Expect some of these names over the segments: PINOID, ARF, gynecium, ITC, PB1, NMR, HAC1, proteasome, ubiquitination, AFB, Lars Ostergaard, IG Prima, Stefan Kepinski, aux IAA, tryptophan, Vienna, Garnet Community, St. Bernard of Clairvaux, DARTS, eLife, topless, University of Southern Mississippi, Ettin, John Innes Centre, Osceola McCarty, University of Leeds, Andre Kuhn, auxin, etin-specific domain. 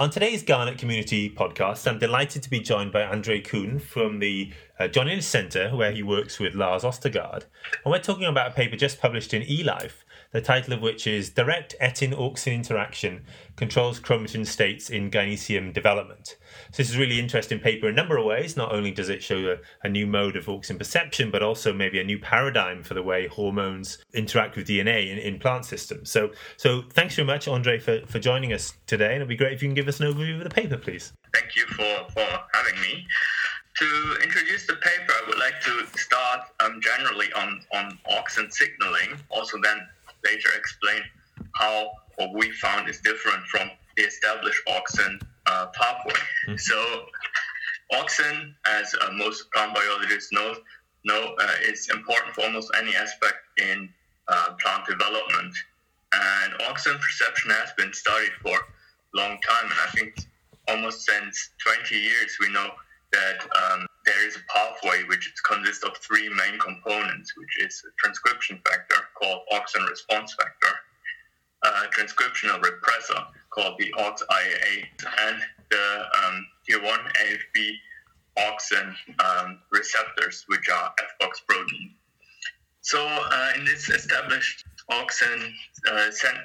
On today's Garnet Community podcast, I'm delighted to be joined by Andre Kuhn from the John Innes Centre, where he works with Lars Ostergaard. And we're talking about a paper just published in eLife, the title of which is Direct Ettin-Auxin Interaction Controls Chromatin States in Gynecium Development. So this is a really interesting paper in a number of ways. Not only does it show a new mode of auxin perception, but also maybe a new paradigm for the way hormones interact with DNA in plant systems. So thanks very much, Andre, for joining us today. And it'd be great if you can give us an overview of the paper, please. Thank you for having me. To introduce the paper, I would like to start generally on auxin signaling, also then later explain how what we found is different from the established auxin pathway. Mm-hmm. So auxin, as most plant biologists know, is important for almost any aspect in plant development. And auxin perception has been studied for a long time, and I think almost since 20 years we know that there is a pathway which consists of three main components, which is a transcription factor called auxin response factor, a transcriptional repressor called the aux IAA, and the tier 1 AFB auxin receptors, which are Fbox protein. So in this established auxin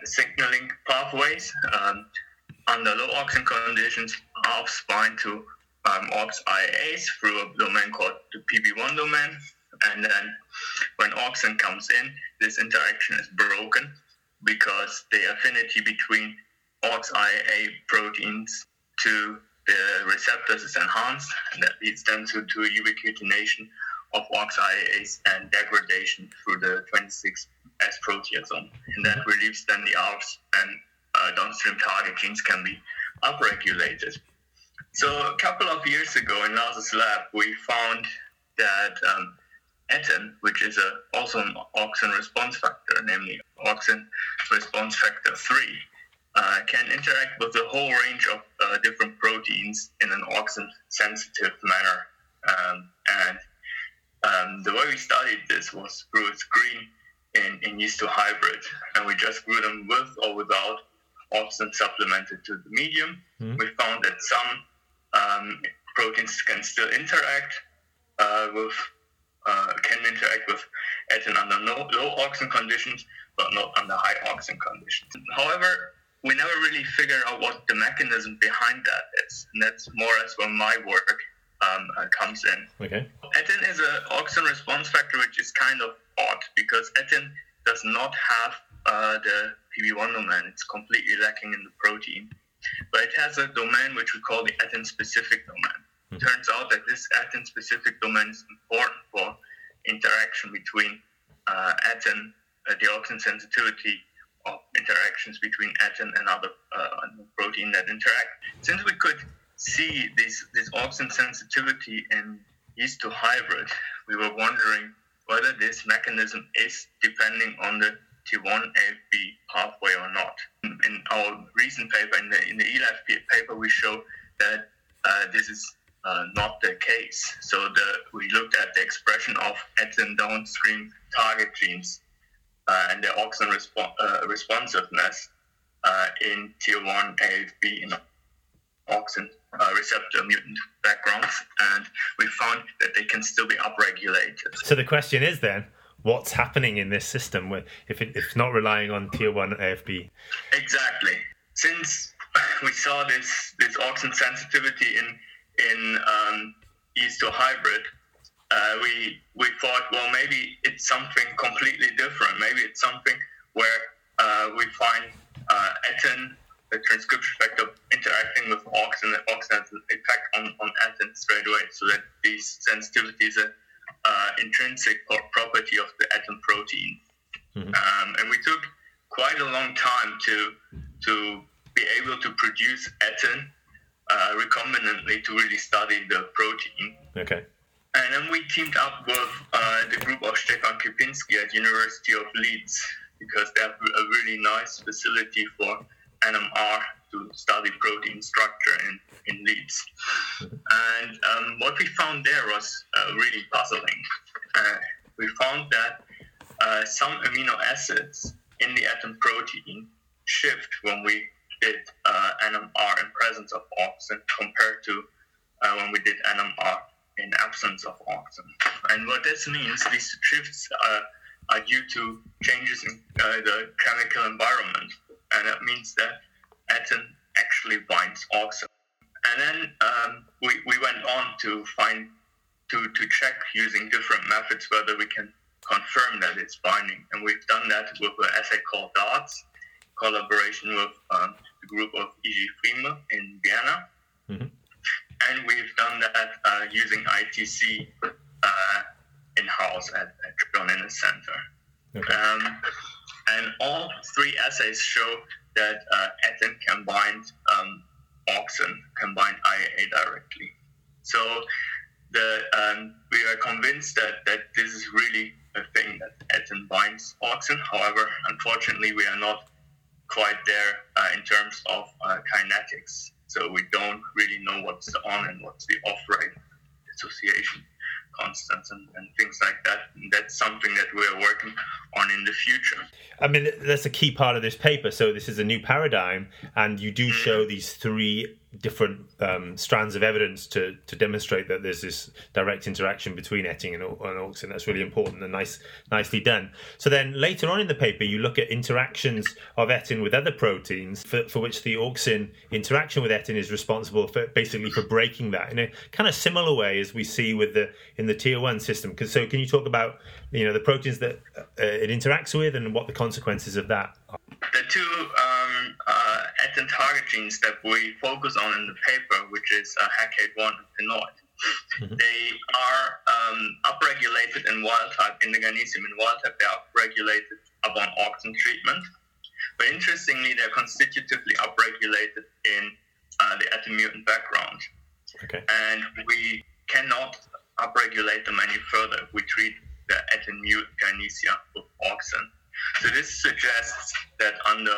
signaling pathways, under low auxin conditions, ARFs bind to aux IAAs through a domain called the PB1 domain, and then when auxin comes in, this interaction is broken because the affinity between aux IAA proteins to the receptors is enhanced, and that leads them to ubiquitination of aux IAAs and degradation through the 26S proteasome, and that relieves then the ARFs, and downstream target genes can be upregulated. So a couple of years ago in Lars's lab, we found that Ettin, which is also an auxin response factor, namely auxin response factor 3, can interact with a whole range of different proteins in an auxin-sensitive manner. And the way we studied this was through a screen in yeast2 hybrid, and we just grew them with or without auxin supplemented to the medium. Mm-hmm. We found that some proteins can still interact with Ettin under low auxin conditions, but not under high auxin conditions. However, we never really figured out what the mechanism behind that is, and that's more or less where my work comes in. Okay. Ettin is an auxin response factor, which is kind of odd because Ettin does not have the PB1 domain. It's completely lacking in the protein. But it has a domain which we call the etin-specific domain. It turns out that this etin-specific domain is important for interaction between Ettin, the auxin sensitivity of interactions between Ettin and other protein that interact. Since we could see this auxin sensitivity in yeast2 hybrid, we were wondering whether this mechanism is depending on the T1 AFB pathway or not. In our recent paper, in the eLife paper, we show that this is not the case. So we looked at the expression of Ettin downstream target genes and their auxin responsiveness in T1 AFB in auxin receptor mutant backgrounds, and we found that they can still be upregulated. So the question is then, what's happening in this system if it's not relying on tier 1 AFB? Exactly. Since we saw this auxin sensitivity in yeast2 hybrid, we thought, well, maybe it's something completely different. Maybe it's something where we find Ettin, the transcription factor, interacting with auxin, and auxin has an effect on Ettin straight away, so that these sensitivities are intrinsic property of the Ettin protein. Mm-hmm. And we took quite a long time to be able to produce Ettin recombinantly to really study the protein. Okay. And then we teamed up with the group of Stefan Kepinski at University of Leeds, because they have a really nice facility for NMR to study protein structure in Leeds. And what we found there was really puzzling. We found that some amino acids in the Ettin protein shift when we did NMR in presence of auxin compared to when we did NMR in absence of auxin. And what this means, these shifts are due to changes in the chemical environment, and that means that Ettin actually binds auxin. And then we went on to find to check using different methods whether we can confirm that it's binding, and we've done that with an assay called DARTS, collaboration with the group of IG Prima in Vienna, and we've done that using ITC in-house at John Innes Centre. Okay. And all three assays show that Ettin can bind auxin, can bind IAA directly. So we are convinced that this is really a thing, that Ettin binds auxin. However, unfortunately, we are not quite there in terms of kinetics. So we don't really know what's the on and what's the off rate, dissociation constants and things like that. And that's something that we're working on in the future. I mean, that's a key part of this paper. So this is a new paradigm, and you do show these three different strands of evidence to demonstrate that there's this direct interaction between Ettin and auxin. That's really important and nicely done. So then later on in the paper, you look at interactions of Ettin with other proteins for which the auxin interaction with Ettin is responsible for breaking that in a kind of similar way as we see with in the tier one system. So can you talk about the proteins that it interacts with and what the consequences of that are? The two Ettin target genes that we focus on in the paper, which is HAC1 and PINOID, they are upregulated in wild type, in the gynecium. In wild type, they are upregulated upon auxin treatment. But interestingly, they're constitutively upregulated in the Ettin mutant background. Okay. And we cannot upregulate them any further if we treat the Ettin mutant gynecia with auxin. So this suggests that under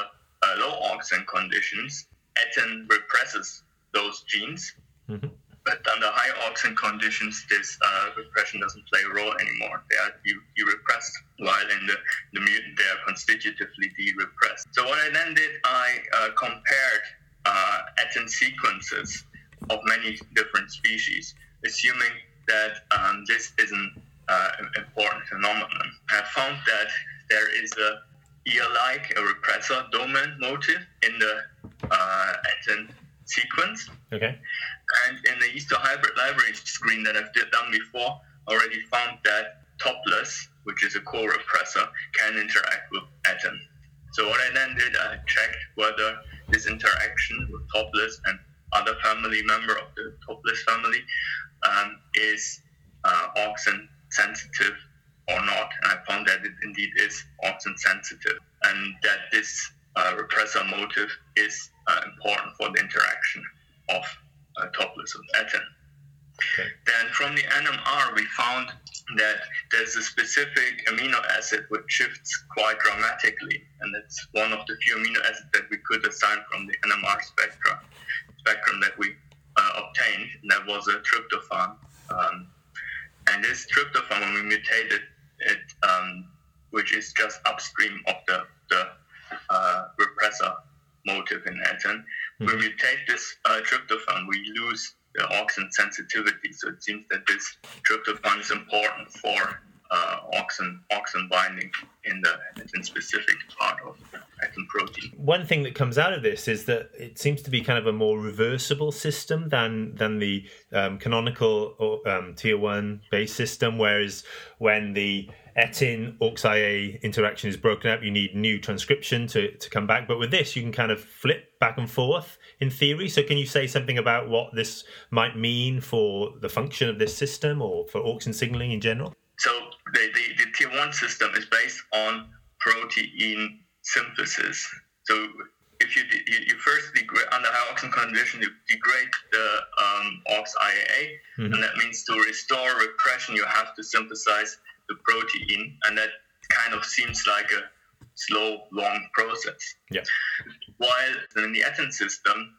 low auxin conditions, Ettin represses those genes, but under high auxin conditions, this repression doesn't play a role anymore. They are de-repressed, while in the mutant, they are constitutively de-repressed. So what I then did, I compared Ettin sequences of many different species, assuming that this is an important phenomenon. I found that there is a ear-like, a repressor domain motif in the Ettin sequence. Okay. And in the histo-hybrid library screen that I've done before, I already found that topless, which is a co-repressor, can interact with Ettin. So what I then did, I checked whether this interaction with topless and other family member of the topless family is auxin sensitive or not, and I found that it indeed is auxin sensitive, and that this repressor motif is important for the interaction of topless with Ettin. Okay. Then from the NMR, we found that there's a specific amino acid which shifts quite dramatically, and it's one of the few amino acids that we could assign from the NMR spectrum that we obtained, and that was a tryptophan. And this tryptophan, when we mutated it, which is just upstream of the repressor motif in Ettin, we mutate this tryptophan, we lose the auxin sensitivity. So it seems that this tryptophan is important for auxin binding in the Ettin-specific part of Ettin protein. One thing that comes out of this is that it seems to be kind of a more reversible system than the canonical or, tier 1 based system, whereas when the Ettin aux IAA interaction is broken up, you need new transcription to come back. But with this, you can kind of flip back and forth in theory. So can you say something about what this might mean for the function of this system or for auxin signaling in general? So the tier 1 system is based on protein synthesis. So if you first degrade under high auxin condition, you degrade the aux IAA, and that means to restore repression, you have to synthesize the protein, and that kind of seems like a slow, long process. Yeah. While in the Ettin system,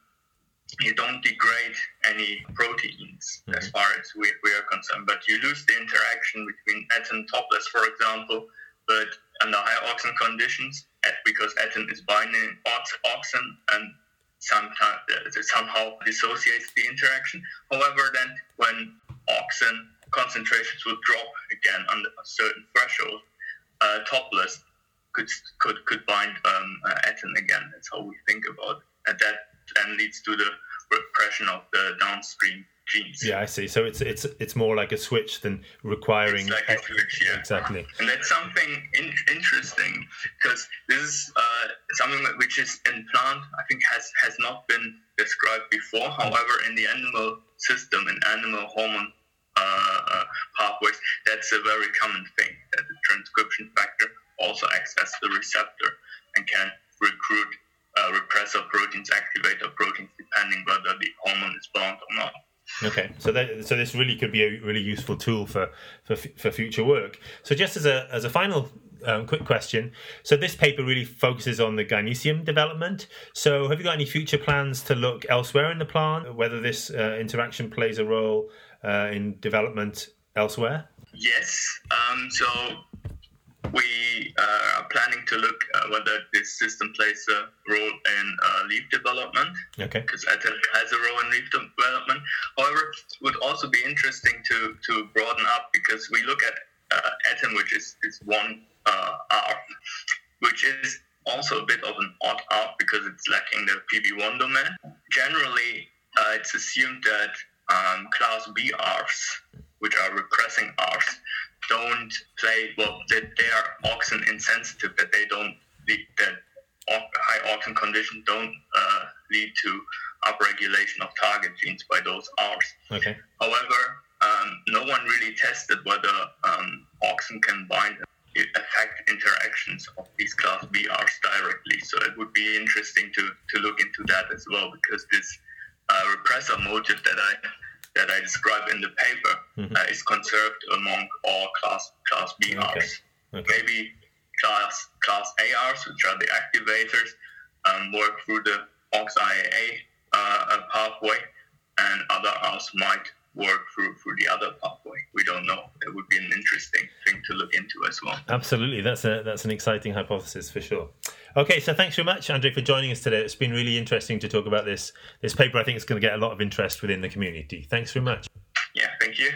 you don't degrade any proteins as far as we are concerned, but you lose the interaction between Ettin topless, for example, but under high auxin conditions, because Ettin is binding auxin, and sometimes somehow dissociates the interaction. However, then when auxin concentrations would drop again under a certain threshold, topless could bind Ettin again. That's how we think about it. And that then leads to the repression of the downstream genes. Yeah, I see. So it's more like a switch than requiring... It's like a switch, yeah. Exactly. And that's something interesting, because this is something which is in plant, I think has not been described before. However, in the animal system, in animal hormone pathways, that's a very common thing, that the transcription factor also acts as the receptor and can recruit repressor proteins, activator proteins, depending whether the hormone is bound or not. Okay, so this really could be a really useful tool for future work. So just as a final quick question, so this paper really focuses on the gynecium development. So have you got any future plans to look elsewhere in the plant, whether this interaction plays a role in development elsewhere? Yes, so we are planning to look whether this system plays a role in leaf development. Okay. Because Ettin has a role in leaf development. However, it would also be interesting to broaden up, because we look at Ettin, which is one ARF, which is also a bit of an odd ARF because it's lacking the PB1 domain. Generally, it's assumed that class B ARFs, which are repressing ARFs, don't play well, that they are auxin insensitive, that they don't lead, that high auxin conditions don't lead to upregulation of target genes by those Rs. Okay. However, no one really tested whether auxin can bind affect interactions of these class B Rs directly. So it would be interesting to look into that as well, because this repressor motif that I describe in the paper is conserved among all class B Rs. Okay. Okay. Maybe class A Rs, which are the activators, work through the aux IAA pathway, and other Rs might work through the other pathway. We don't know. It would be an interesting thing to look into as well. Absolutely. That's an exciting hypothesis for sure. Okay, so thanks very much, Andre, for joining us today. It's been really interesting to talk about this paper. I think it's going to get a lot of interest within the community. Thanks very much. Yeah, thank you.